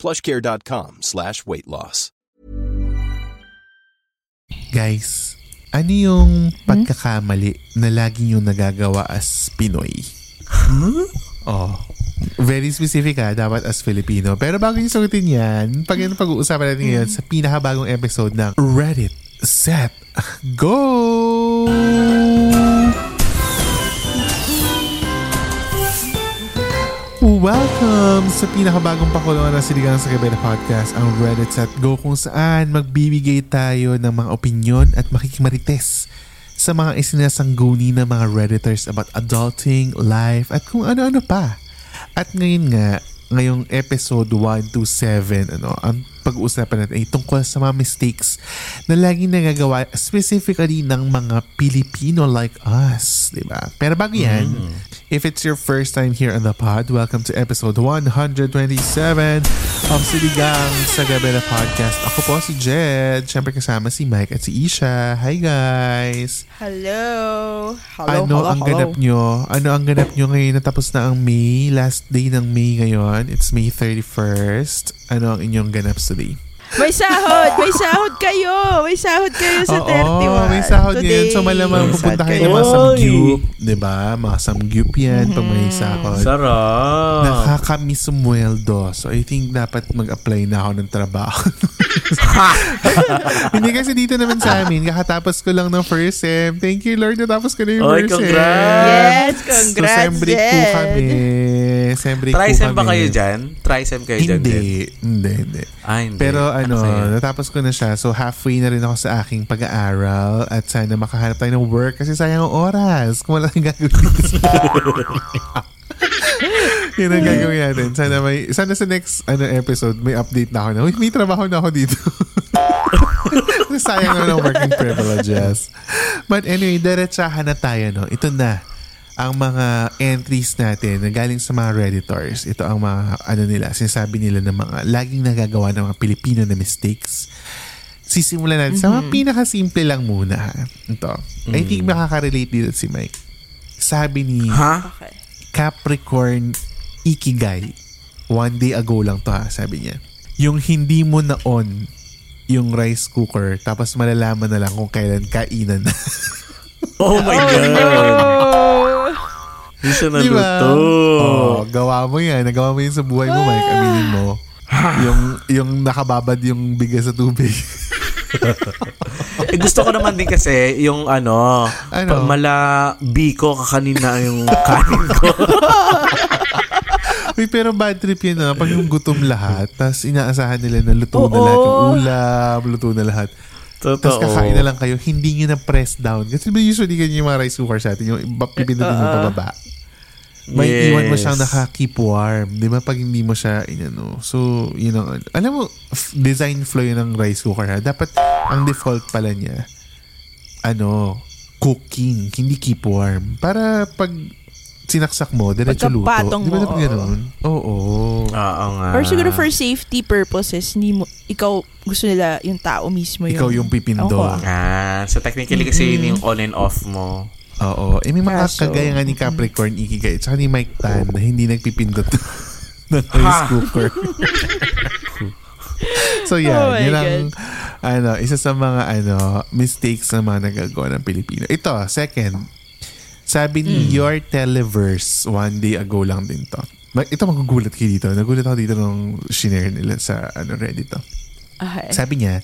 PlushCare.com/weight loss. Guys, ano yung pagkakamali na lagi nyo nagagawa as Pinoy? Oh, very specific ha, dapat as Filipino. Pero bago yung sagutin yan, pag-uusapan natin ngayon sa pinakabagong episode ng Reddit Set Go! Welcome sa pinakabagong pakulungan ng Silly Gang sa Gabi na podcast, ang Reddit Set Go, kung saan magbibigay tayo ng mga opinyon at makikimarites sa mga isinasangguni ng mga Redditors about adulting, life, at kung ano-ano pa. At ngayon nga, ngayong episode 127, ang pag-uusapan natin ay tungkol sa mga mistakes na laging nagagawa specifically ng mga Pilipino like us, diba? Pero bago yan, if it's your first time here on the pod, welcome to episode 127 of Silly Gang sa Gabi na podcast. Ako po si Jed, syempre kasama si Mike at si Isha. Hi guys! Hello! Ano ang ganap nyo ngayon? Natapos na ang May, last day ng May ngayon. It's May 31st. Ano ang inyong ganaps today? May sahod kayo sa 31. Oo, may sahod ngayon. So malamang pupunta kayo ng mga samgyup, diba? Mga samgyup yan pag may sahod. Sarap. Nakakamisumweldo. So I think dapat mag-apply na ako ng trabaho. Hindi kasi dito naman sa amin. Kakatapos ko lang ng first sem. Thank you Lord, natapos ko na yung first sem. Congrats, so sem break po kami. Trisem ba kayo dyan? Trisem kayo dyan? Hindi. Pero natapos ko na siya. So halfway na rin ako sa aking pag-aaral at sana makahanap tayo ng work kasi sayang ang oras kung wala kang gagawin. Yun ang gagawin natin. Sana sa next episode may update na ako na, may trabaho na ako dito. Sayang na ng working privileges. But anyway, diretsahan na tayo. Ito na ang mga entries natin na galing sa mga Redditors. Ito ang mga sinasabi nila ng mga laging nagagawa ng mga Pilipino na mistakes. Sisimulan natin sa mga pinakasimple lang muna. Ha? Ito. I think makaka-relate dito si Mike. Sabi ni Capricorn Ikigai. One day ago lang to ha, sabi niya. Yung hindi mo na-on yung rice cooker tapos malalaman na lang kung kailan kainan. Oh my God! Hindi siya naluto. Oh, gawa mo yan. Nagawa mo yun sa buhay mo, Mike. Aminin mo. Yung nakababad yung bigas sa tubig. Gusto ko naman din kasi yung Biko kanina yung kanin ko. Uy, pero bad trip yun na. Pag yung gutom lahat, tapos inaasahan nila na luto na lahat yung ulam, luto na lahat. Tapos kakain na lang kayo, hindi nyo na press down. Kasi usually ganyan yung mga rice cooker sa atin, yung pipinutin mo pababa. May iwan mo siyang naka-keep warm. Di ba? Pag hindi mo siya, So, alam mo, design flaw yun ng rice cooker ha. Dapat, ang default pala niya, cooking, hindi keep warm. Para pag sinaksak mo, diretso luto. Pagkapatong mo. Di ba dapat ganoon? Oo nga. Or siguro for safety purposes, hindi mo, ikaw, gusto nila yung tao mismo. Ikaw yung pipindo. So technically kasi yun yung on and off mo. Oo. May makakagaya nga ni Capricorn Ikigai at saka ni Mike Tan na hindi nagpipindot ng rice cooker. So yeah, yun ang isa sa mga mistakes na mga nagagawa ng Pilipino. Ito, second. Sabi ni your Televerse, one day ago lang din to. Ito magugulat kayo dito. Nagulat ako dito nung shinare nila sa Reddit to. Okay. Sabi niya,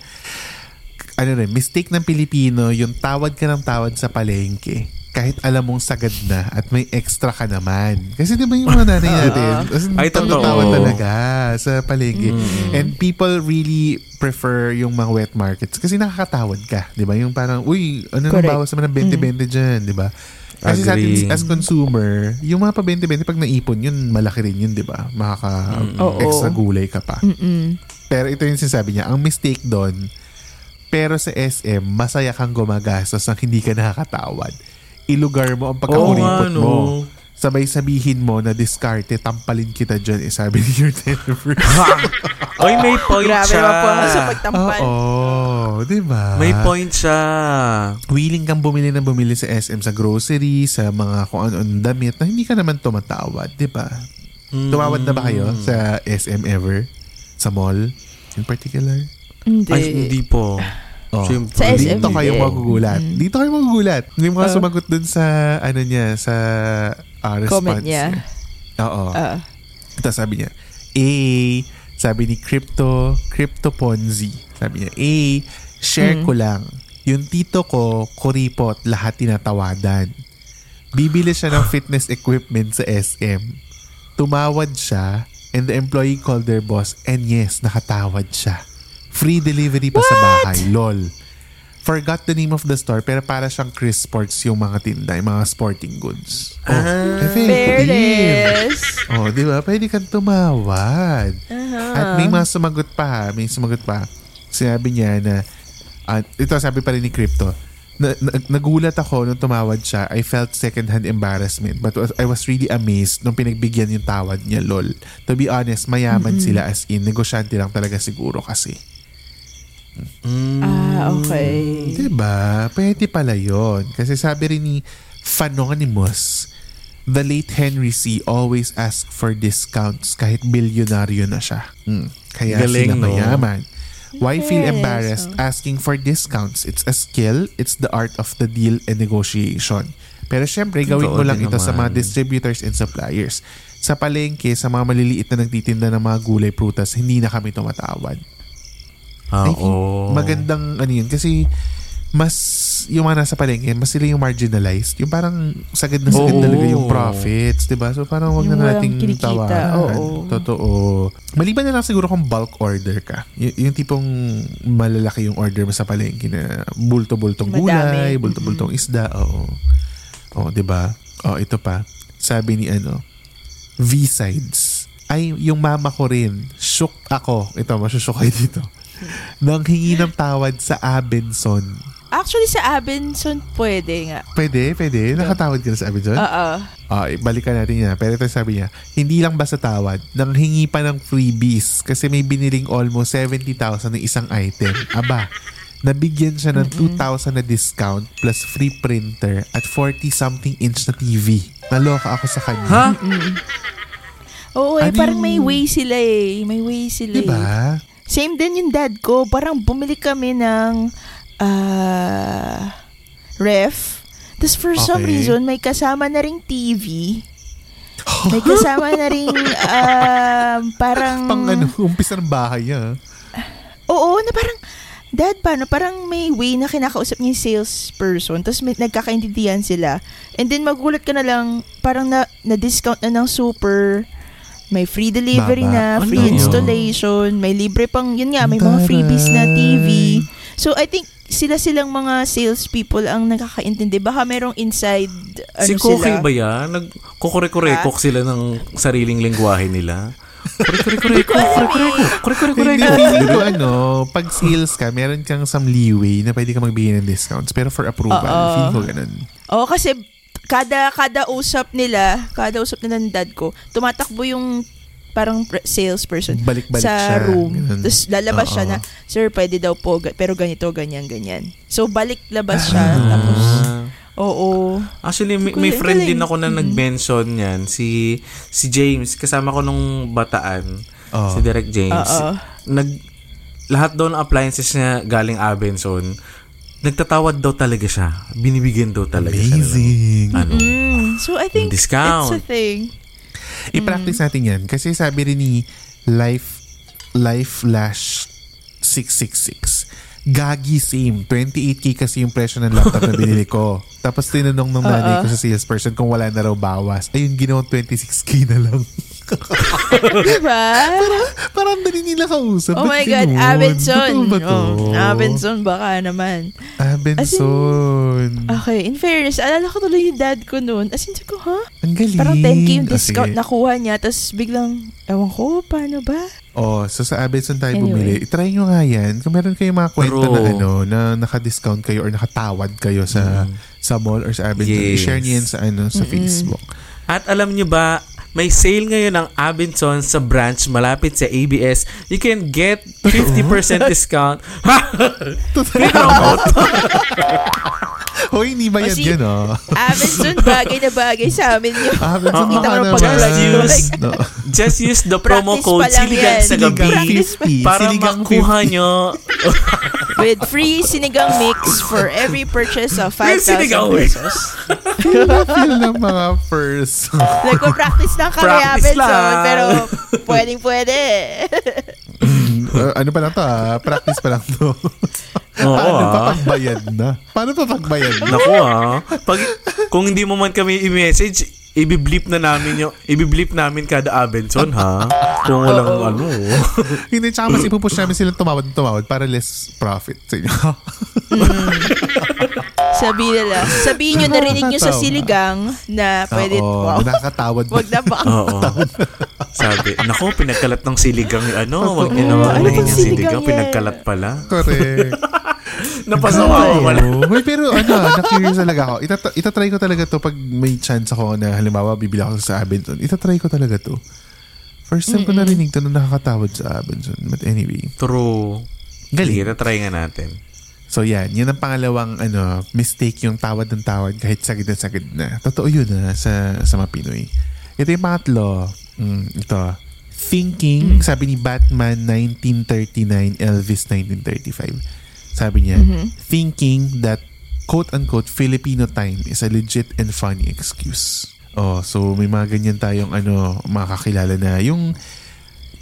mistake ng Pilipino, yung tawad ka ng tawad sa palengke. Kahit alam mong sagad na at may extra ka naman. Kasi di ba yung mga nanay natin? Ay, tawad talaga sa palengke. And people really prefer yung mga wet markets kasi nakakatawad ka. Di ba? Yung parang, uy, bawas naman ng 20-20 dyan. Di ba? Kasi sa atin, as consumer, yung mga pa 20-20, pag naipon yun, malaki rin yun, di ba? Makaka-extra gulay ka pa. Pero ito yung sinasabi niya. Ang mistake doon, pero sa SM, masaya kang gumagastos nang hindi ka nakakatawad. Ilugar mo ang pagkakuripot mo. Sabay sabihin mo na diskarte, tampalin kita dyan, sabi ni your Televerse. Oy, may point siya. Grabe sa pagtampal. Oo, diba? May point siya. Willing kang bumili na bumili sa SM, sa grocery, sa mga kung ano-ano damit na hindi ka naman tumatawad, diba? Tumawad na ba kayo sa SM ever? Sa mall? In particular? Hindi. Ay, hindi po. Oh. Dito kayo magugulat. Dito kayo magugulat. Hindi mo sumagot dun sa ano niya, sa response. Comment niya. Oo. Ito sabi niya, sabi ni Crypto Ponzi. Sabi niya, share ko lang. Yung tito ko, kuripot, lahat tinatawadan. Bibili siya ng fitness equipment sa SM. Tumawad siya and the employee called their boss and yes, nakatawad siya. Free delivery pa sa bahay. Lol. Forgot the name of the store pero para siyang Chris Sports yung mga tinda, yung mga sporting goods. Fair is. Oh, di ba? Pwede kang tumawad. Uh-huh. At may sumagot pa ha. May sumagot pa. Sinabi niya na, ito sabi pa rin ni Crypto, nagulat ako nung tumawad siya. I felt second-hand embarrassment but I was really amazed nung pinagbigyan yung tawad niya, lol. To be honest, mayaman sila as in. Negosyante lang talaga siguro kasi. Okay. Diba? Pwede pala yun. Kasi sabi rin ni Fanonymous, the late Henry C. always asked for discounts kahit bilyonaryo na siya. Kaya galing, sila mayaman. No? Why feel embarrassed asking for discounts? It's a skill. It's the art of the deal and negotiation. Pero syempre, gawin mo lang ito naman sa mga distributors and suppliers. Sa palengke, sa mga maliliit na nagtitinda ng mga gulay, prutas, hindi na kami tumatawad. I think magandang ano yun. Kasi mas yung mga nasa palengke, mas sila yung marginalized. Yung parang sagad na talaga yung profits, diba? So parang wag na nating tawaran. Totoo. Maliban na lang siguro kung bulk order ka. Yung tipong malalaki yung order mo sa palengke na bulto-bultong gulay, bulto-bultong isda. Diba? Ito pa. Sabi ni V-Sides. Ay, yung mama ko rin. Shook ako. Ito, masushook kayo dito. Nang hingi ng tawad sa Abenson. Actually, sa Abenson, pwede nga. Pwede? Nakatawad ka na sa Abenson? Oo. Balikan natin yan. Pero ito sabi niya, hindi lang basta tawad, nang hingi pa ng freebies kasi may biniling almost 70,000 ng isang item. Aba, nabigyan siya ng 2,000 na discount plus free printer at 40-something inch na TV. Naloka ako sa kanya. Ha? Oo, parang may way sila eh. Diba? Same din yung dad ko. Parang bumili kami ng ref. Tapos some reason, may kasama na ring TV. May kasama na ring parang... Pang umpisa ng bahay niya. Oo, na parang... Dad, paano? Parang may way na kinakausap niya yung salesperson. Tapos nagkakaintindihan sila. And then magulat ka na lang, parang na-discount na ng super... May free delivery free installation, may libre pang, yun nga, may mga freebies na TV. So, I think, silang mga salespeople ang nakakaintindi. Baka merong inside, si Koki ba yan? Kukure-kurekok sila ng sariling lingwahe nila. Pag sales ka, meron kang some leeway na pwede ka magbigay ng discounts. Pero for approval, feel ko ganun. Oo, kasi... Kada usap nila ng dad ko, tumatakbo yung parang salesperson balik-balik sa room. Tapos lalabas siya na, sir, pwede daw po, pero ganito, ganyan. So, balik-labas siya. Tapos, actually, may friend din ako na nag-mention yan. Si James, kasama ko nung bataan. Si Derek James. Lahat daw ng appliances niya galing Abenson. Nagtatawad daw talaga siya. Binibigyan daw talaga siya. So I think discount. It's a thing. I-practice natin yan. Kasi sabi rin ni Life Flash 666. Gagi same. 28K kasi yung presyo ng laptop na binili ko. Tapos tinanong ng nanay ko sa salesperson kung wala na raw bawas. Ayun, ginawa 26K na lang. Diba? Parang dali nila kausap. Oh my God, Abenson. Abenson baka naman. Abenson. Okay, in fairness, alala ko tuloy yung dad ko noon. As in, ko, ha? Ang galing. Parang 10K yung discount nakuha niya. Tapos biglang, ewan ko, paano ba? Oh, so sa Abenson tayo anyway. Bumili. I-try nyo nga yan. Kung meron kayong mga kwento na ano, na naka-discount kayo or nakatawad kayo sa mall or sa Abenson. Yes. I-share nyo yan sa, ano, sa Facebook. At alam nyo ba, may sale ngayon ng Abenson sa branch malapit sa ABS. You can get 50% discount. May promote. Hoy, hindi bayad yun, oh. Abenson, bagay na bagay sa amin yun. Abenson, just use the promo code Silly Gang sa Gabi para makuha nyo. With free sinigang mix for every purchase of 5,000 pesos. Feel ng mga first. Nagko-practice lang kami, Abenson, pero pwedeng-pwede. Ano pa lang to, ah? Practice pa lang to. Paano pa pagbayad na? Naku, ah. Kung hindi mo man kami i-message, ibiblip namin kada Abenson, ha? Kung walang ano. Hindi, tsaka mas ipupush namin silang tumawad para less profit sa inyo. Sabihin nyo, narinig nyo sa siligang na pwede, wow. Nakakatawad. Wag na ba? Oo. Sabi, naku, pinagkalat ng siligang ano. Wag nyo naman anahin yung siligang. Pinagkalat pala. Correct. Napasawa ko pala. Uy, pero ano, na-curious talaga ako. Itatry ko talaga to pag may chance ako na halimbawa bibili ako sa Abenson. Itatry ko talaga to. First time ko narinig to na nakakatawad sa Abenson. But anyway. True. Galing. Itatry nga natin. So yan, yun ang pangalawang ano, mistake, yung tawad ng tawad kahit sagid na. Totoo yun na sa mga Pinoy. Ito yung pangatlo. Ito. Thinking, sabi ni Batman 1939, Elvis 1935. Sabi niya, thinking that quote-unquote Filipino time is a legit and funny excuse. Oh, so may mga ganyan tayong ano, makakilala na yung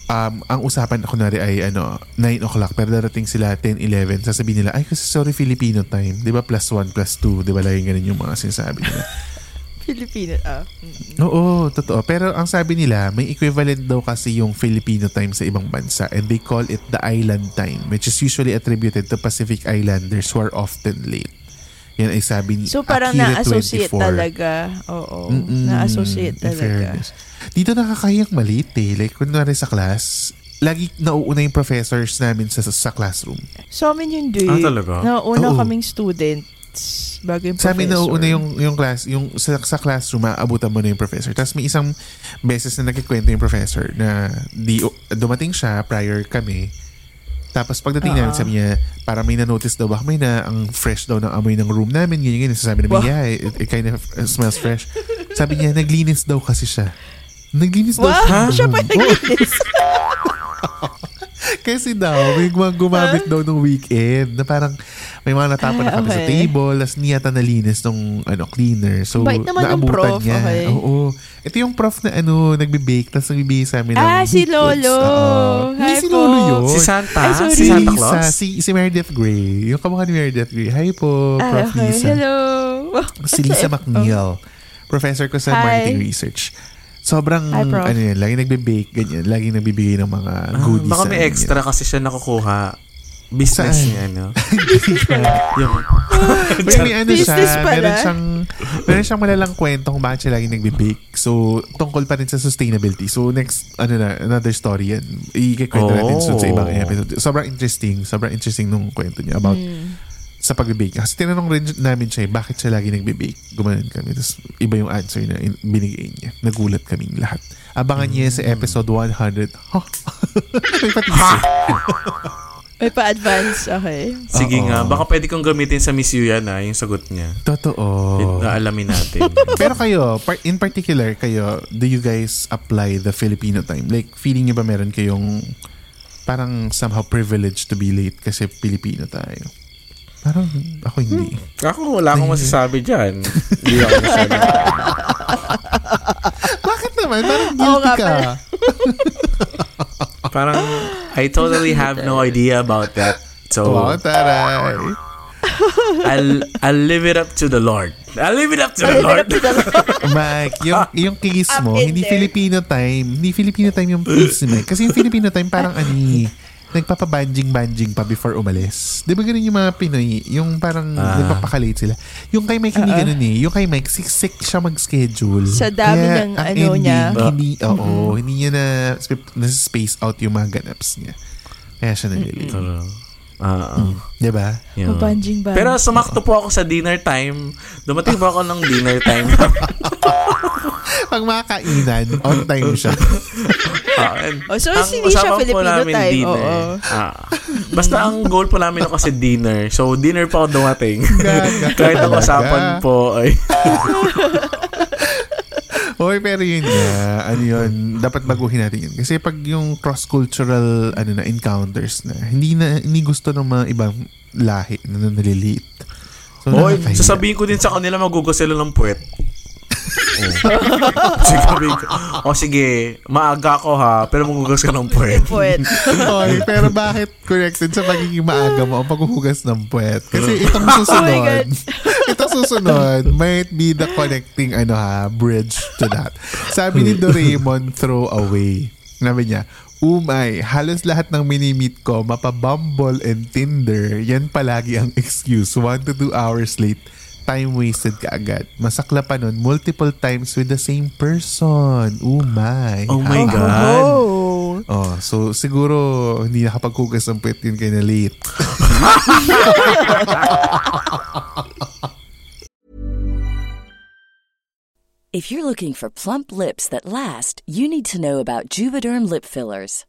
ang usapan ako nari ay ano, 9 o'clock pero darating sila 10, 11. Sasabihin nila, ay kasi sorry Filipino time. Di ba +1, +2? Di ba laging ganun yung mga sinasabi nila? Filipino, Oo, totoo. Pero ang sabi nila, may equivalent daw kasi yung Filipino time sa ibang bansa and they call it the island time, which is usually attributed to Pacific Islanders who are often late. Yan ay sabi ni Akira 24. So parang na-associate talaga. Oo, na-associate talaga. Dito nakakahiyang maliit eh. Like kunwari sa class, lagi nauuna yung professors namin sa classroom. So amin yun din. Ah, talaga? Nauuna kaming students. Sa amin nauuna yung class, yung sa classroom, maabutan mo na yung professor. Tapos may isang beses na nagkikwento yung professor na dumating siya prior kami. Tapos pagdating namin, sabi niya, para may na-notice daw, baka may na ang fresh daw ng amoy ng room namin. Ganyan. Sabi namin, yeah, it kind of smells fresh. Sabi niya, naglinis daw kasi siya. Naglinis daw siya. Siya pa naglinis. Kasi daw, may gumamit daw nung weekend na parang may mga natapon na kami sa table tapos niyata nalinis nung ano, cleaner. So, naabutan niya. Okay. Oo. Ito yung prof na ano, nagbe-bake tapos nagbibigay sa amin ng si Lolo. Hi si po. Lolo yun. Si Santa. Ay, sorry. Si Santa Claus. Lisa, si Meredith Gray. Yung kamukha ni Meredith Gray. Hi po, Prof. Lisa. Hello. Si Lisa McNeil. Professor ko sa marketing research. Sobrang, ano yan, laging nagbe-bake, ganyan. Laging nagbibigay ng mga goodies. Baka may extra yun. Kasi siya nakukuha. Business niya, ano? May ano siya, meron siyang malalang kwento kung bakit siya laging nagbe-bake. So, tungkol pa rin sa sustainability. So, next, ano na, another story yan. Ikikwento natin sa ibang episode. Sobrang interesting nung kwento niya about sa pagbe-bake. Kasi tinanong rin namin siya, bakit siya lagi nagbe-bake? Gumanon kami. Tapos iba yung answer na binigay niya. Nagulat kaming lahat. Abangan niya sa episode 100. May patisip. May pa-advance. Okay. Sige nga. Baka pwede kong gamitin sa Miss Yuya na yung sagot niya. Totoo. Naalamin natin. Pero kayo, in particular, kayo, do you guys apply the Filipino time? Like, feeling niyo ba meron kayong parang somehow privileged to be late kasi Pilipino tayo? Parang ako hindi. Ako wala akong masasabi dyan. Hindi ako masasabi. Bakit naman? Parang guilty ka. Parang I totally have no idea about that. So, wow, taray. I'll leave it up to the Lord. I'll leave it up to the Lord. Mike, yung kiss mo, hindi Filipino time. Hindi Filipino time yung kiss ni Mike. Kasi yung Filipino time parang ani, nagpapabanjing-banjing pa before umalis. Di ba ganun yung mga Pinoy? Yung parang nagpapakalate sila. Yung kay Mike, hindi ganun eh. Yung kay Mike, siksik siya mag-schedule. Sa dami ng ano niya. Hindi, oo. Hindi niya na-space out yung mga ganaps niya. Kaya siya nalilate. Diba? Yeah. Banjing-banjing. Pero sumakto po ako sa dinner time. Dumating po ako ng dinner time. Pag makakainan, on time siya. So hindi siya Filipino time. Basta ang goal po namin ako kasi dinner. So dinner pa ako dumating. Kahit ang usapan po ay... Hoy, pero yun nga, ano yun, dapat baguhin natin yun. Kasi pag yung cross-cultural ano na, encounters na, hindi gusto ng mga ibang lahi na naliliit. So, hoy, sasabihin ko din sa kanila magugas sila ng puwet. Sige, maaga ko ha, pero maghugas ka ng puwet. Oy, pero bakit connected sa pagiging maaga mo ang paghugas ng puwet? Kasi itong susunod, might be the connecting bridge to that. Sabi ni Doraemon, throw away. Sabi niya, umay, halos lahat ng mini-meet ko, mapa-Bumble and Tinder, yan palagi ang excuse. 1 to 2 hours late. Time wasted ka agad. Masakla pa nun multiple times with the same person. Oh my. Oh my God. Oh, so siguro hindi nakapaghugas ng puwet yun kayo na late. If you're looking for plump lips that last, you need to know about Juvederm lip fillers.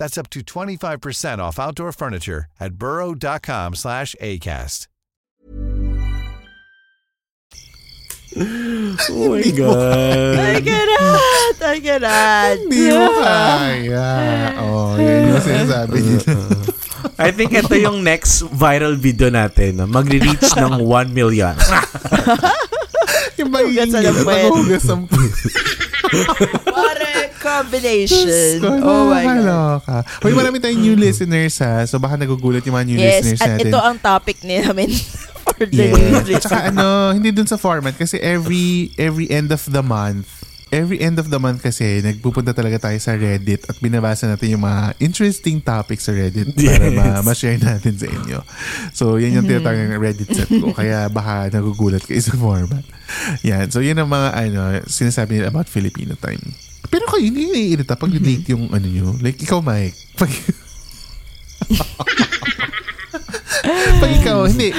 That's up to 25% off outdoor furniture at burrow.com/acast. Oh my God. I cannot. Hindi mo kaya. Oh, yun yung sinasabi niya. I think ito yung next viral video natin. Magre-reach ng 1 million. Yung magiging maghugas ang pwede. Combination. Oh my God. Hoy, marami tayong new listeners ha. So baka nagugulat yung mga new listeners natin. Yes, at ito ang topic namin for the new listeners. Tsaka hindi dun sa format kasi every end of the month kasi nagpupunta talaga tayo sa Reddit at binabasa natin yung mga interesting topics sa Reddit para ma-share natin sa inyo. So, yan yung tinatawag ng Reddit Set Go. Kaya baka nagugulat kayo sa format. Yan. So, yan ang mga sinasabi nila about Filipino time. Pero kayo, hindi naiirita pag late yung ano nyo. Like, ikaw, Mike. Pag ikaw, hindi,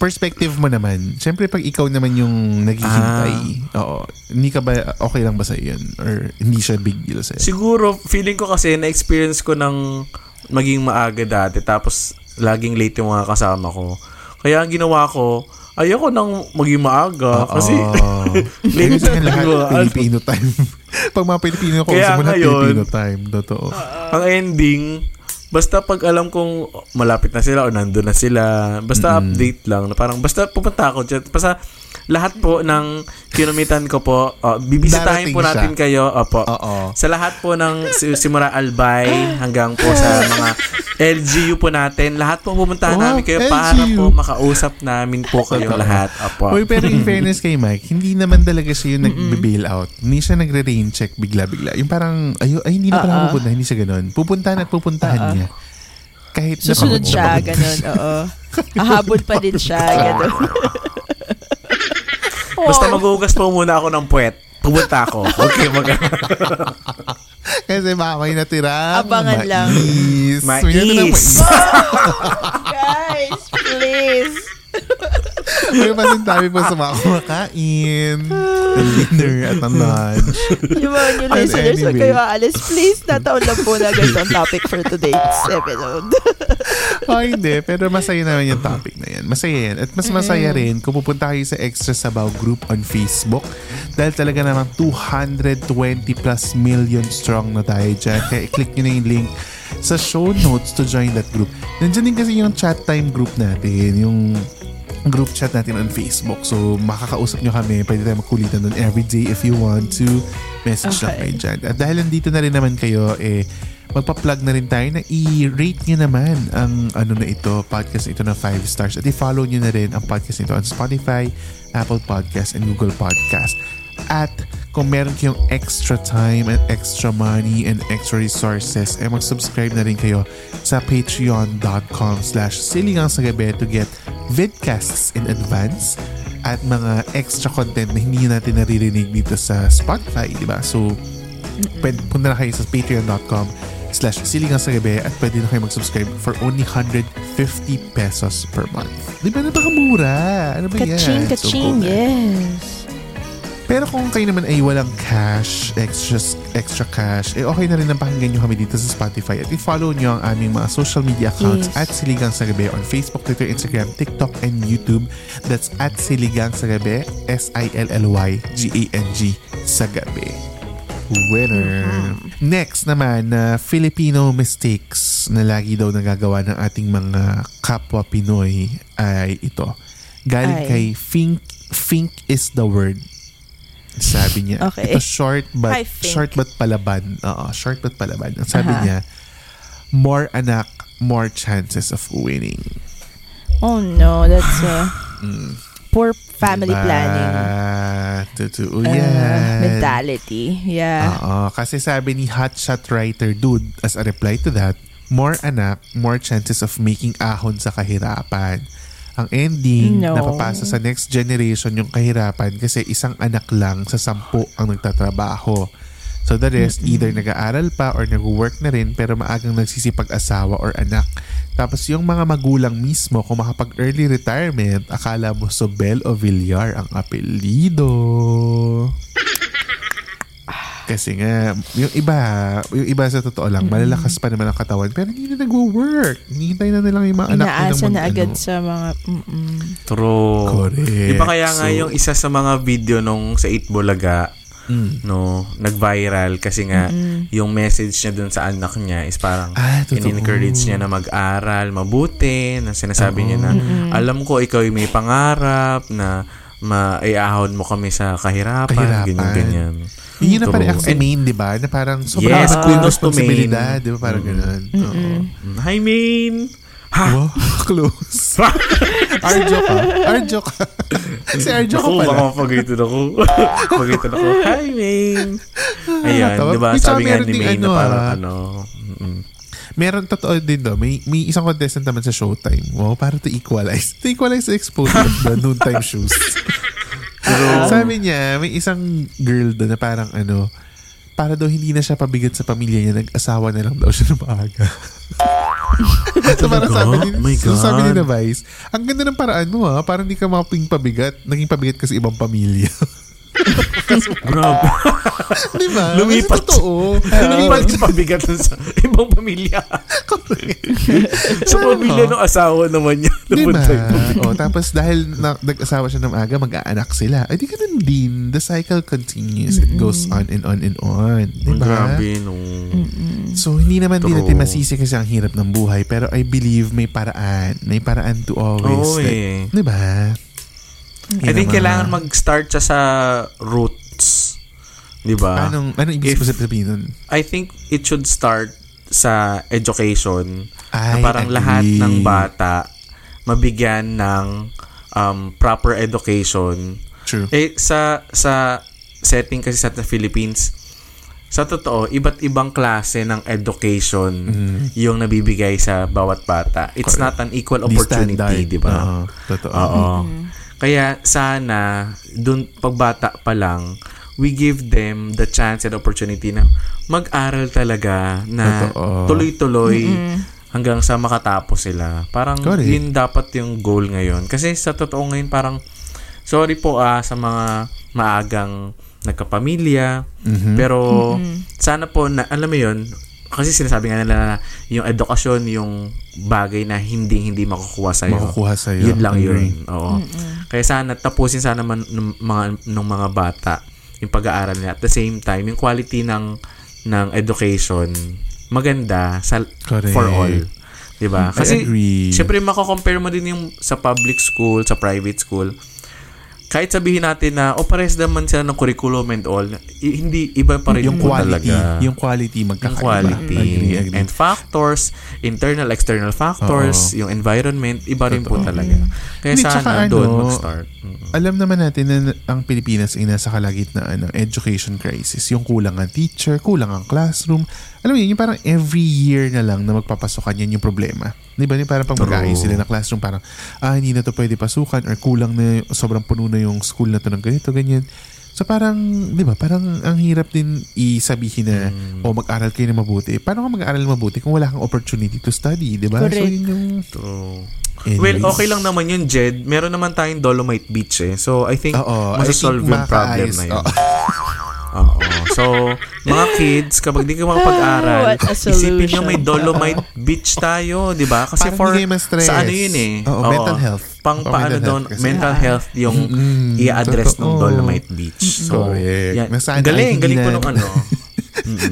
perspective mo naman. Siyempre, pag ikaw naman yung naghihintay, oo, hindi ka ba, okay lang ba sa'yo yun? Or hindi siya big deal sa'yo? Siguro, feeling ko kasi, na-experience ko ng maging maaga dati, tapos laging late yung mga kasama ko. Kaya ang ginawa ko, ayoko nang maging maaga kasi late na lahat Pilipino time. Pag mga Pilipino ko, gusto mo na Pilipino time. Totoo. Ang ending, Basta pag alam kong malapit na sila o nandun na sila, basta update lang. Parang basta pupunta ako dyan. Basta lahat po ng kinumitan ko po, bibisitahin po natin siya. Kayo. Opo. Uh-oh. Sa lahat po ng Simura Albay hanggang po sa mga LGU po natin. Lahat po pumuntahan namin kayo LGU. Para po makausap namin po kayo lahat. Opo. Uy, pero in fairness kay Mike, hindi naman talaga siya yung nag-bail out. Hindi siya nagre-rain check bigla-bigla. Yung parang, ay hindi na pala pupunta. Hindi siya ganun. Pupuntahan at pupuntahan niya. Kahit susunod siya, ganun. Oo. Ahabol pa din siya, ganun. Basta maghugas po muna ako ng puwet. Pumunta ako. Okay, kasi baka may natira. Abangan mais. Lang. Mais. Guys, please. May pasintabi po sa mga kumakain. Dinner at ang lunch. Yung mga new listeners, anyway. Huwag kayo aalis. Please, nataon lang po na ganito ang topic for today's episode. Hindi. Pero masaya naman yung topic na yan. Masaya yan. At mas masaya rin kung pupunta kayo sa Extra Sabaw group on Facebook. Dahil talaga namang 220+ million strong na tayo dyan. Kaya i-click nyo na yung link sa show notes to join that group. Nandiyan din kasi yung chat time group natin. Yung group chat natin on Facebook. So, makakausap nyo kami. Pwede tayo magkulitan doon everyday if you want to. Message lang kayo dyan. At dahil nandito na rin naman kayo, magpa-plug na rin tayo na i-rate nyo naman ang podcast ito na 5 stars. At i-follow nyo na rin ang podcast nito on Spotify, Apple Podcast, and Google Podcast. At kung meron kayong extra time and extra money and extra resources, mag-subscribe na rin kayo sa patreon.com/sillygangsagabi to get vidcasts in advance at mga extra content na hindi natin naririnig dito sa Spotify, di ba? So, punta na kayo sa patreon.com/sillygangsagabi at pwede na kayo mag-subscribe for only 150 pesos per month. Di ba? Napakamura! Ano ba yan? Kaching, kaching, so, yes! Pero kung kayo naman ay walang cash, extra cash, okay na rin ang pakinggan nyo kami dito sa Spotify at i-follow nyo ang aming mga social media accounts at Silly Gang sa Gabi on Facebook, Twitter, Instagram, TikTok, and YouTube. That's at Silly Gang sa Gabi, SILLYGANG sa Gabi. Winner! Next naman, Filipino mistakes na lagi daw nagagawa ng ating mga kapwa Pinoy ay ito. Galing kay Fink is the word. Sabi niya, ito short but palaban. Oo, short but palaban. Ang sabi niya, more anak, more chances of winning. Oh no, that's poor family planning. Totoo yan. Mentality. Yeah. Oo, kasi sabi ni hotshot writer dude, as a reply to that, more anak, more chances of making ahon sa kahirapan. Ang ending, napapasa sa next generation yung kahirapan kasi isang anak lang sa 10 ang nagtatrabaho. So the rest, either nag-aaral pa or nag-work na rin pero maagang nagsisipag-asawa or anak. Tapos yung mga magulang mismo, kung makapag-early retirement, akala mo Sobel o Villar ang apelido. Kasi nga, yung iba sa totoo lang, malalakas pa naman ang katawan, pero hindi na nag-work. Hinihintay na nilang yung mga anak na mag-ano. Inaasa na agad sa mga... True. Correct. Iba kaya nga yung isa sa mga video nung sa Eat Bulaga, no, nag-viral kasi nga yung message niya dun sa anak niya is parang in-encourage niya na mag-aral mabuti, na sinasabi niya na, alam ko ikaw may pangarap, na maiahon mo kami sa kahirapan. Ganyan-ganyan. Yun na parang actually main, di ba? Na parang sobrang kudos to main. Di ba? Parang ganun. Hi, main! Ha? Wow, close. Arjo ka. Si Arjo ka pala. Baka pagitan ako. Hi, main! Ayan, di ba? Sabi nga ni main na parang meron totoo din daw. May isang contestant naman sa Showtime. Wow, para to equalize. To equalize the exposure of the noontime shoes. Sabi niya, may isang girl doon na parang para daw hindi na siya pabigat sa pamilya niya. Nag-asawa na lang daw siya na maaga. So parang sabi ni na Vice, ang ganda ng paraan mo parang hindi ka maping pabigat. Naging pabigat kasi ibang pamilya. Grabe. Di ba? Lumipat. Totoo. Lumipat sa pabigat sa ibang pamilya. Sa pamilya ng asawa naman niya. Di ba? Tapos dahil nag-asawa siya ng aga, mag-aanak sila. Ay, di ka rin din. The cycle continues. It goes on and on and on. Diba? Grabe, no. So, hindi naman din natin masisi kasi ang hirap ng buhay. Pero I believe may paraan. May paraan to always. Oh, eh. Like, diba? I think kailangan mag-start siya sa roots. Diba? Anong ibig sabihin nun? I think it should start sa education. Na parang agree. Lahat ng bata mabigyan ng proper education. True. Eh, sa setting kasi sa Philippines, sa totoo, iba't ibang klase ng education yung nabibigay sa bawat bata. It's not an equal opportunity, di ba? Totoo. Mm-hmm. Kaya sana, dun pagbata pa lang, we give them the chance and opportunity na mag-aral talaga na totoo. Tuloy-tuloy hanggang sa makatapos sila. Parang yun dapat yung goal ngayon. Kasi sa totoo ngayon, parang sorry po sa mga maagang nagkapamilya. Mm-hmm. Pero, sana po, na, alam mo yun, kasi sinasabi nga nila na yung edukasyon, yung bagay na hindi makukuha sa'yo. Yun lang yun. Oo. Mm-hmm. Kaya sana, tapusin sana ng mga bata yung pag-aaral nila. At the same time, yung quality ng education, maganda for all. Diba? Kasi, syempre, makakompare mo din yung sa public school, sa private school. Kahit sabihin natin na pares naman sila ng curriculum and all, hindi iba pa rin yung quality talaga. Yung quality magkakaiba. Yung quality agree. And factors, internal, external factors, yung environment, iba rin po talaga. Kaya sana doon mag-start. Alam naman natin na ang Pilipinas ay nasa kalagitnaan ng education crisis. Yung kulang ang teacher, kulang ang classroom. Alam mo yun, yung parang every year na lang na magpapasokan yan yung problema. Di ba? Yung parang pag mag-aayos sila na classroom, parang, hindi na to pwede pasukan or kulang na, sobrang puno na yung school na to ng ganito, ganyan. So parang, di ba? Parang ang hirap din isabihin na, mag-aral kayo na mabuti. Paano ka mag-aral mabuti kung wala kang opportunity to study? Di ba? Correct. So yun yung... Anyways. Well, okay lang naman yun, Jed. Meron naman tayong Dolomite Beach eh. So I think, masasolve yung problem na yun. So, mga kids, kapag di ka makapag-aral, isipin nyo may Dolomite Beach tayo, di ba? Kasi parang for sa ano yun eh. Mental health. Paano doon, mental health yung i-address ng Dolomite Beach. So, yan. Galing po nung ano.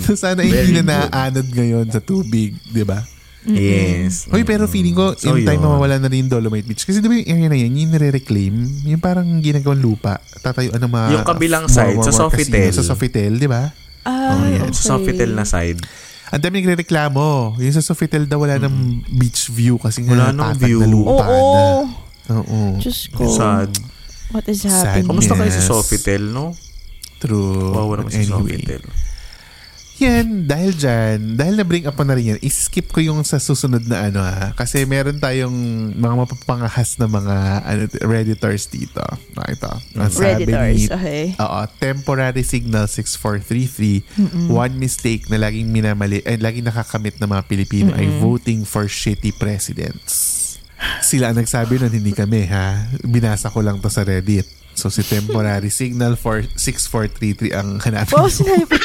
So, sana hindi na naanod ngayon sa tubig, di ba? Yes. Hoy, pero feeling ko, in time mawawala na rin Dolomite Beach. Kasi diba yung area na yun, yung nire-reclaim, yung parang ginagawang lupa, tatayuan ng mga... Yung kabilang side, sa Sofitel. Sa Sofitel, di ba? Sa Sofitel na side. Ang dami nagre-reklamo. Yung sa Sofitel daw, wala ng beach view kasi nga patak na lupa na. Oo. Just go. Sad. What is happening? Kamusta kayo sa Sofitel, no? True. Wala naman sa Sofitel. Yan, dahil na-bring up na rin yan, i-skip ko yung sa susunod na ano kasi meron tayong mga mapapangahas na mga Redditors dito. Nakita. Redditors, okay. Temporary Signal 6433, one mistake na laging minamali, ay laging nakakamit ng mga Pilipino ay voting for shitty presidents. Sila ang nagsabi nun, hindi kami ha. Binasa ko lang to sa Reddit. So si Temporary Signal 6433 ang hanapin. Oo, sinabi po.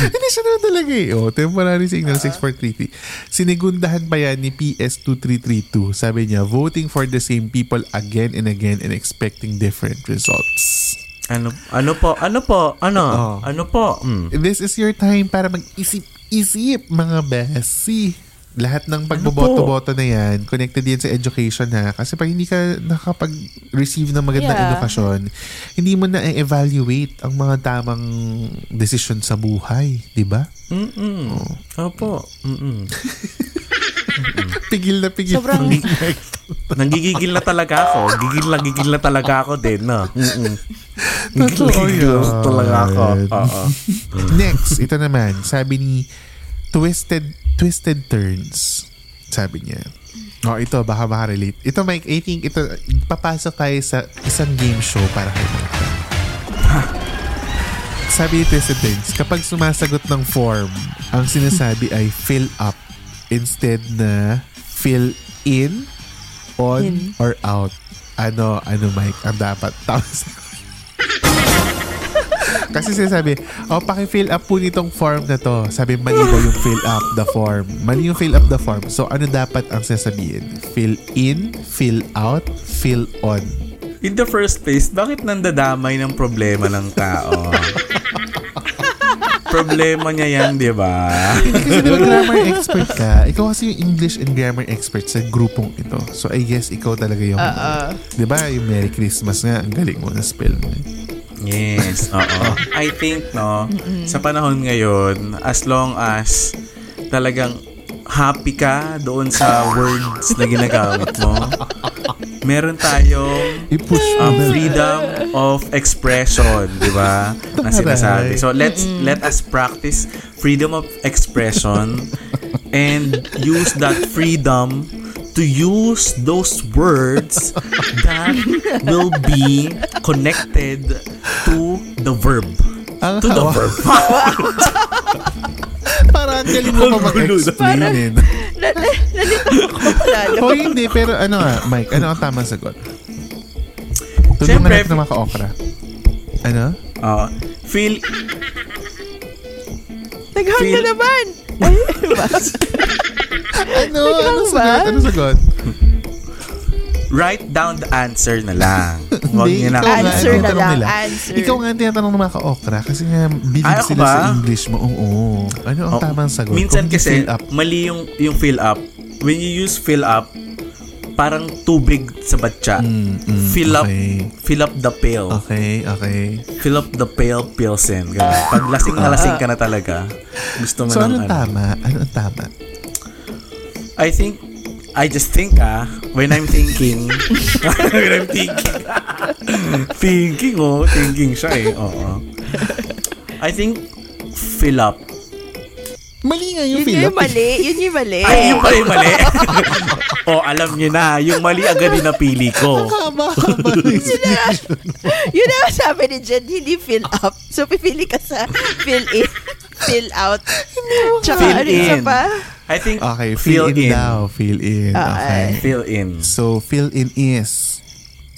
Hindi siya naman talaga eh. Temporary Signal 6433. Sinigundahan pa yan ni PS2332. Sabi niya, voting for the same people again and again and expecting different results. Ano po? This is your time para mag-isip-isip mga besi. Lahat ng pagboboto-boto na yan, connected yan sa education ha. Kasi pag hindi ka nakapag-receive ng magandang edukasyon, hindi mo na-evaluate ang mga tamang desisyon sa buhay. Diba? Opo. Pigil na pigil. Sobrang... Nanggigigil na talaga ako. Gigil na talaga ako din. No? Gigil na talaga ako. Next, ito naman. Sabi ni Twisted Turns, sabi niya. Ito, baka makarelate. Ito, Mike, I think ito, papasok tayo sa isang game show para kayo mga friend. Sabi ni Twisted Turns, kapag sumasagot ng form, ang sinasabi ay fill up instead na fill in, on, or out. Ano, Mike, ang dapat. Tapos, kasi sinasabi, paki-fill up po nitong form na to. Sabi, mali daw yung fill up the form. Mali yung fill up the form. So, ano dapat ang sasabihin? Fill in, fill out, fill on. In the first place, bakit nandadamay ng problema ng tao? Problema niya yan, di ba? Hindi kasi naman grammar expert ka. Ikaw kasi yung English and grammar expert sa grupong ito. So, I guess ikaw talaga yung... Di ba? Yung Merry Christmas nga. Ang galing mo na spell mo. Yes. Oo. I think, no, sa panahon ngayon, as long as talagang happy ka doon sa words na ginagamit mo, meron tayong freedom of expression, di ba? Ang sinasabi. So, let us practice freedom of expression and use that freedom to use those words that will be connected to the verb. To the verb. Parang galing mo pa mag-explain. O hindi, pero ano nga, Mike, ano ang tamang sagot? Siyempre, na maka-okra. Ano? Feel... Naghang na naman! Ano? Ano sagot? Ano sagot? Write down the answer na lang. Hindi, ikaw nga ang tinatanong nila. Ikaw nga ang tinatanong ng mga ka-okra kasi nga bilib sila ba sa English mo. Oo. Ano ang tamang sagot? Minsan kasi mali yung fill up. When you use fill up, parang tubig sa batya. Fill up the pail. Okay. Fill up the pail, Pilsen. Pag lasing na lasing ka na talaga, gusto mo nang ano. So, ano ang tama? I just think, when I'm thinking siya eh. Oo. I think, fill up. Mali nga yung fill up. Yun yung mali. Ay, yung mali. Alam nyo na, yung mali agad yung napili ko. Kama. Yun na sabi ni Jed, hindi fill up. So, pipili ka sa fill in, fill out. Tsaka ano isa pa? I think okay, fill in. Okay. Fill in. So fill in is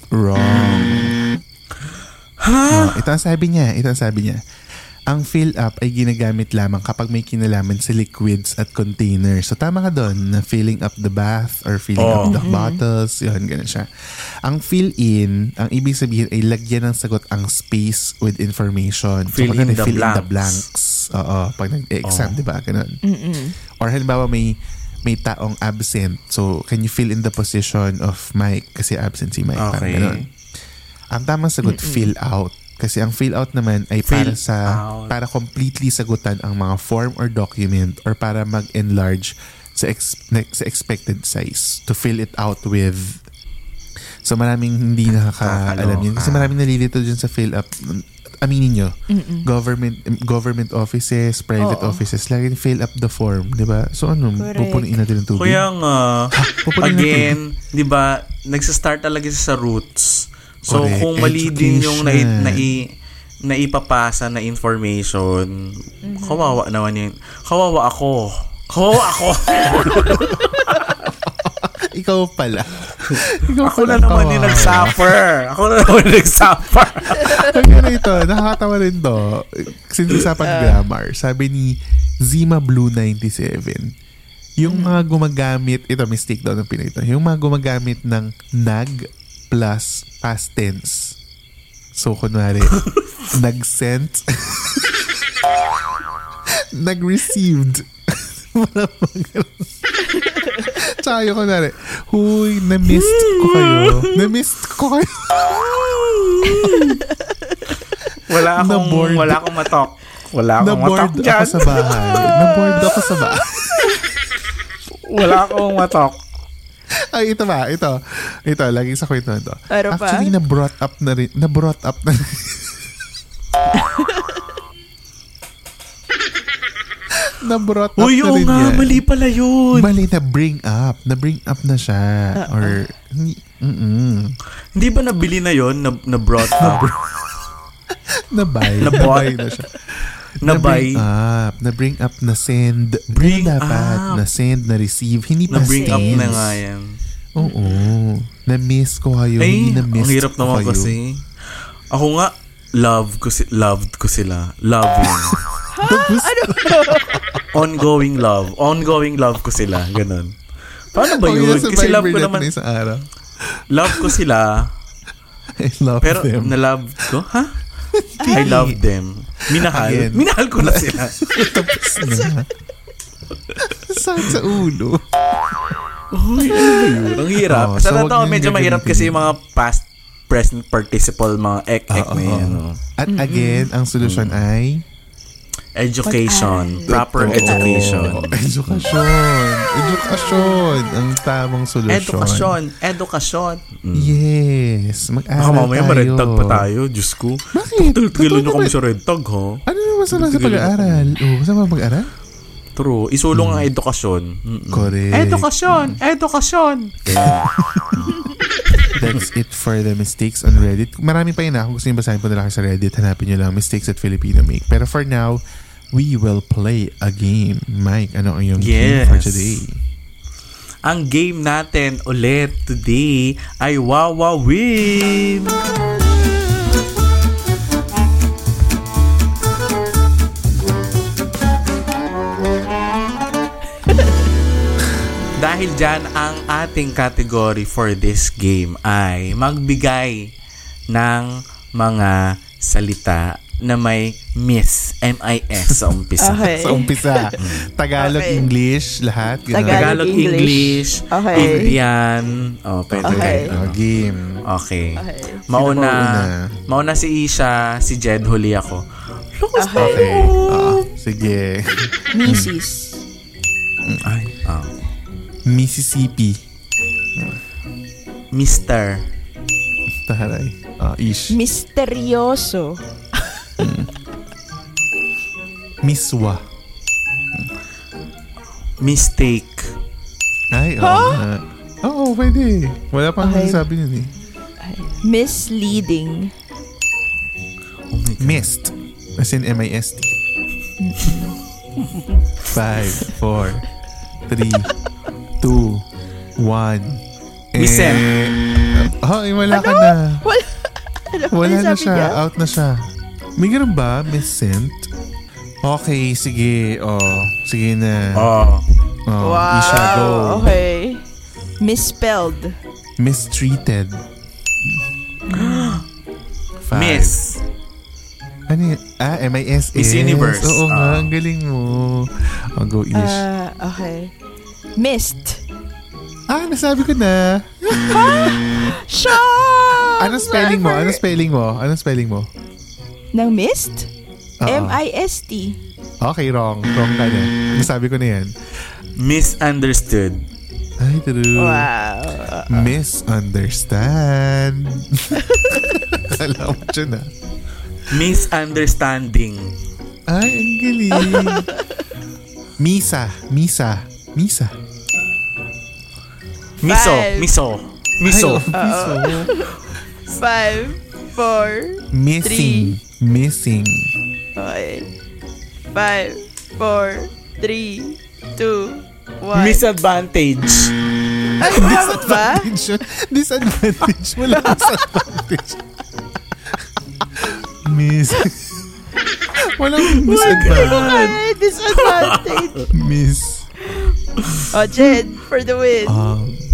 wrong. Huh? Ito ang sabi niya. Ang fill up ay ginagamit lamang kapag may kinalaman sa liquids at containers. So tama ka doon na filling up the bath or filling up the bottles. Yun, ganun siya. Ang fill in, ang ibig sabihin ay lagyan ng sagot ang space with information. Fill in the blanks. Oo, pag nag-exam, di ba? Ganun. Or halimbawa may taong absent. So, can you fill in the position of Mike? Kasi absent si Mike. Okay. Parang ganun. Ang tamang sagot, fill out. Kasi ang fill out naman ay para completely sagutan ang mga form or document or para mag-enlarge sa expected size. To fill it out with... So, maraming hindi nakakaalam yun. Kasi maraming nalilito dyan sa fill up. Aminin nyo, government offices, private offices, lagi fill up the form, di ba? So ano, pupunin natin ng tubig? Kaya nga, again, di ba, nagsistart talaga sa roots. So correct. Kung mali din yung naipapasa na information, kawawa naman yun. Kawawa ako. Ikaw pala. Ako na naman yung nagsuffer. Ito, nakakatawa rin to. Sinusapan grammar. Sabi ni Zima Blue 97. Yung mga gumagamit, ito mistake daw ng Pinoy ito. Yung mga gumagamit ng nag plus past tense. So, kunwari, nag-sent, nag-received. Wala tsaka yung kunwari, huy, na-missed ko kayo. Wala akong matok. Na-board ako sa bahay. Wala akong matok. Ay, ito ba? Ito, laging sa kwento na ito. Actually, na-brought up na rin. Na-brought up na rin yan. Mali pala yun. Mali, na-bring up na siya. Or, hindi ba nabili na yun? Na-brought up. Nabay na siya. Na-bring up, na-send. Na-send, na-receive. Hindi past tense. Na-bring up na nga yan. Oo. Na-miss ko kayo. Ay, ang hirap naman kasi. Ako nga, loved ko sila. Loving. Ongoing love ko sila. Ganun. Paano ba yun? Kasi love ko naman. Love ko sila. I love them. Pero na-love ko? I love them. Minahal ko na sila. Tapos na. Sakit sa ulo. Uy, ang hirap. Oh, sa totoo, medyo mahirap kasi yung mga past, present, participle, mga ek-ek na yan. At again, ang solusyon ay? Education. Proper education. Education. Ang tamang solusyon. Education. Yes. Mag-aral tayo. Mamaya ma-red tag pa tayo. Diyos ko. Bakit? Tagtagilin nyo kami sa red tag, ha? Ano naman sa pag-aaral? Masama mag-aaral? True. Isulong ang edukasyon. Correct. Edukasyon. That's it for the mistakes on Reddit. Marami pa yun na. Kung gusto nyo basahin po na lang sa Reddit, hanapin nyo lang mistakes at Filipino make. Pero for now, we will play a game. Mike, ano ang iyong game for today? Ang game natin ulit today ay Wawawin! Dahil dyan, ang ating category for this game ay magbigay ng mga salita na may miss, M-I-S, sa umpisa. Okay. Sa umpisa. Tagalog, okay. English, lahat. Tagalog, English. Okay. Indian. Okay. Game. Okay. Mauna si Isha, si Jed, huli ako. Okay. Sige. Missis. Mississippi. Mister. Taray. Ish. Misterioso. Miswa. Mistake. Ay, pwede. Wala pang nasabi niya. Misleading. Mist. As in M-I-S-T. 5, 4, 3, 2, 1. Misem. Wala ka na. Wala na siya. Niya? Out na siya. May ganun ba? Misent? Okay, sige. Sige na. Wow. Isha, go. Okay. Misspelled. Mistreated. 5. Miss. Ano yun? M-I-S-S. Miss Universe. Oo nga. Ang galing mo. Go, Ish. Okay. Missed. Nasabi ko na. Shock! Ano spelling mo? Nang missed? M-I-S-T. Okay, wrong. Wrong ka na. Nasabi ko na yan. Misunderstood. Ay, true. Wow. Misunderstand. Alam mo siya na. Misunderstanding. Ay, ang galing. Misa. Miso. 5, 4, 3. Missing. Okay. 5, 4, 3, 2, 1. Misadvantage. Ay, disadvantage. Wala disadvantage. Walang misadvantage. Disadvantage. Jed, for the win.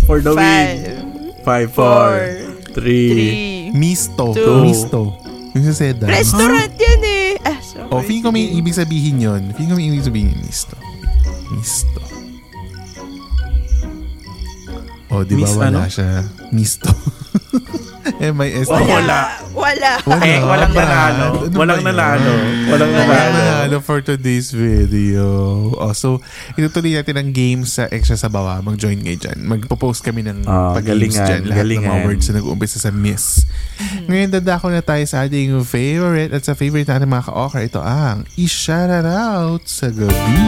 For the win. 5, 4, 3. Misto. Yung saseda. Restaurant yan eh. Feeling ko may ibig sabihin yun. Misto. Di ba wala siya? Misto. M-I-S-T. Walang nanalo for today's video. So, itutuloy natin ang game sa Extra sa Bawa. Mag-join kayo dyan. Magpo-post kami ng pag-games dyan. Lahat ng mga words na nag-uumpisa sa miss. Ngayon, dadako na tayo sa ating favorite at sa favorite natin mga ka-ocker. Ito ang I-shout out sa gabi.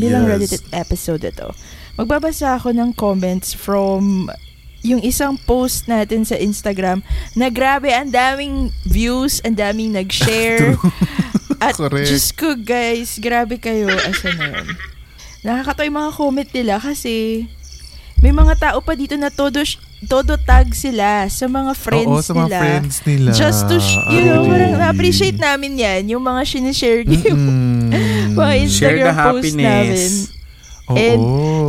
Bilang Reddit episode to. Magbabasa ako ng comments from yung isang post natin sa Instagram na grabe, ang daming views, ang daming nag-share. At just ko guys, grabe kayo. Asan na yun? Nakakatawa yung mga comment nila kasi may mga tao pa dito na todo tag sila sa mga friends nila. Oo, sa mga friends nila. Just to, parang na-appreciate namin yan, yung mga sinishare niyo. Mga Instagram share the post happiness namin. Oh, and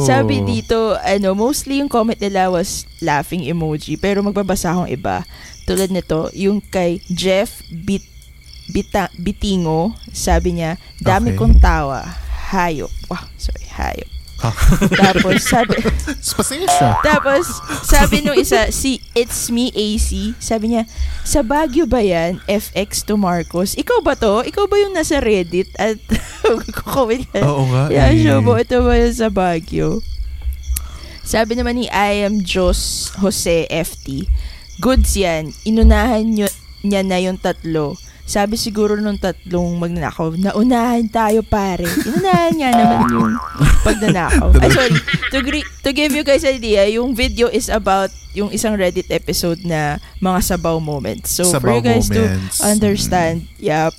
sabi dito, ano, mostly yung comment nila was laughing emoji, pero magbabasa akong iba. Tulad nito, yung kay Jeff Bitingo, sabi niya, dami kong tawa, hayop. Wow, sorry, hayop. Tapos sabi nung isa, si It's Me AC, sabi niya, sa Baguio ba yan? FX to Marcos. Ikaw ba to? Ikaw ba yung nasa Reddit? At comment yan. Oo nga. Yan, show mo. Ito ba yung sa Baguio? Sabi naman ni I Am Jos Jose FT, goods yan. Inunahan niya na yung tatlo. Sabi siguro nung tatlong magnanakaw, naunahan tayo pare. Inunahan niya naman yung pagnanakaw. Ay, sorry. To give you guys idea, yung video is about yung isang Reddit episode na mga sabaw moments. So, sabaw for you guys moments. To understand, yeah,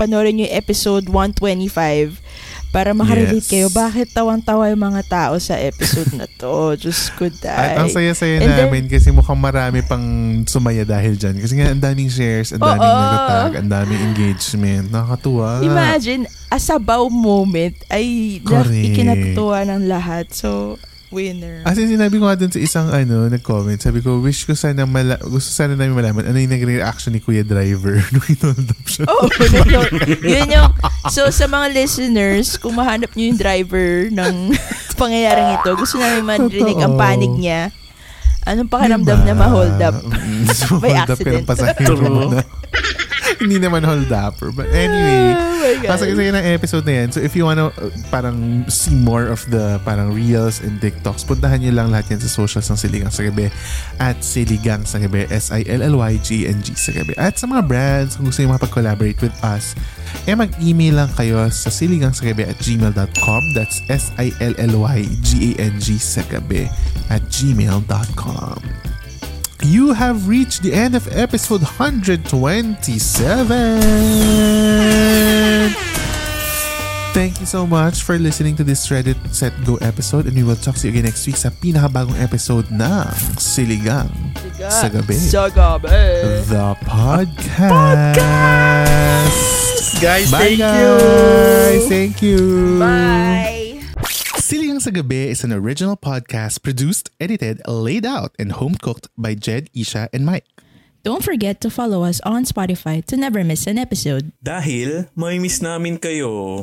panoorin yung episode 125 para makarelate kayo. Bakit tawang-tawa yung mga tao sa episode na to? Just good day. Ang saya-saya and namin then, kasi mukhang marami pang sumaya dahil dyan. Kasi nga, ang daming shares, ang daming natatag, ang daming engagement. Nakakatuwa. Imagine, a sabaw moment ay ikinatuwa ng lahat. So, winner. As in, sinabi ko nga dun sa isang ano, nag-comment, sabi ko, gusto sana namin malaman ano yung nag-reaction ni Kuya Driver nung inold up siya. Oo, yun yung, so sa mga listeners, kung mahanap nyo yung driver ng pangyayaring ito, gusto namin marinig ang panic niya. Anong pakiramdam na ma-hold up? So, by hold accident. Up ka ng hindi naman hold up. But anyway, pasakasaya ng episode na yan. So if you wanna parang see more of the parang reels and TikToks, puntahan nyo lang lahat yan sa socials ng Silly Gang sa Gabi at Silly Gang sa Gabi, Sillygng sa Gabi. At sa mga brands, kung gusto nyo makapag-collaborate with us, mag-email lang kayo sa sillygangsagabi@gmail.com. That's Sillygng sa Gabi @gmail.com. You have reached the end of episode 127. Thank you so much for listening to this Reddit Set Go episode, and we will talk to you again next week sa pinakabagong episode ng Silly Gang sa Gabi, the podcast. Guys, bye, thank guys. You. Thank you. Bye. Silly Gang sa Gabi is an original podcast produced, edited, laid out, and home-cooked by Jed, Isha, and Mike. Don't forget to follow us on Spotify to never miss an episode. Dahil may miss namin kayo.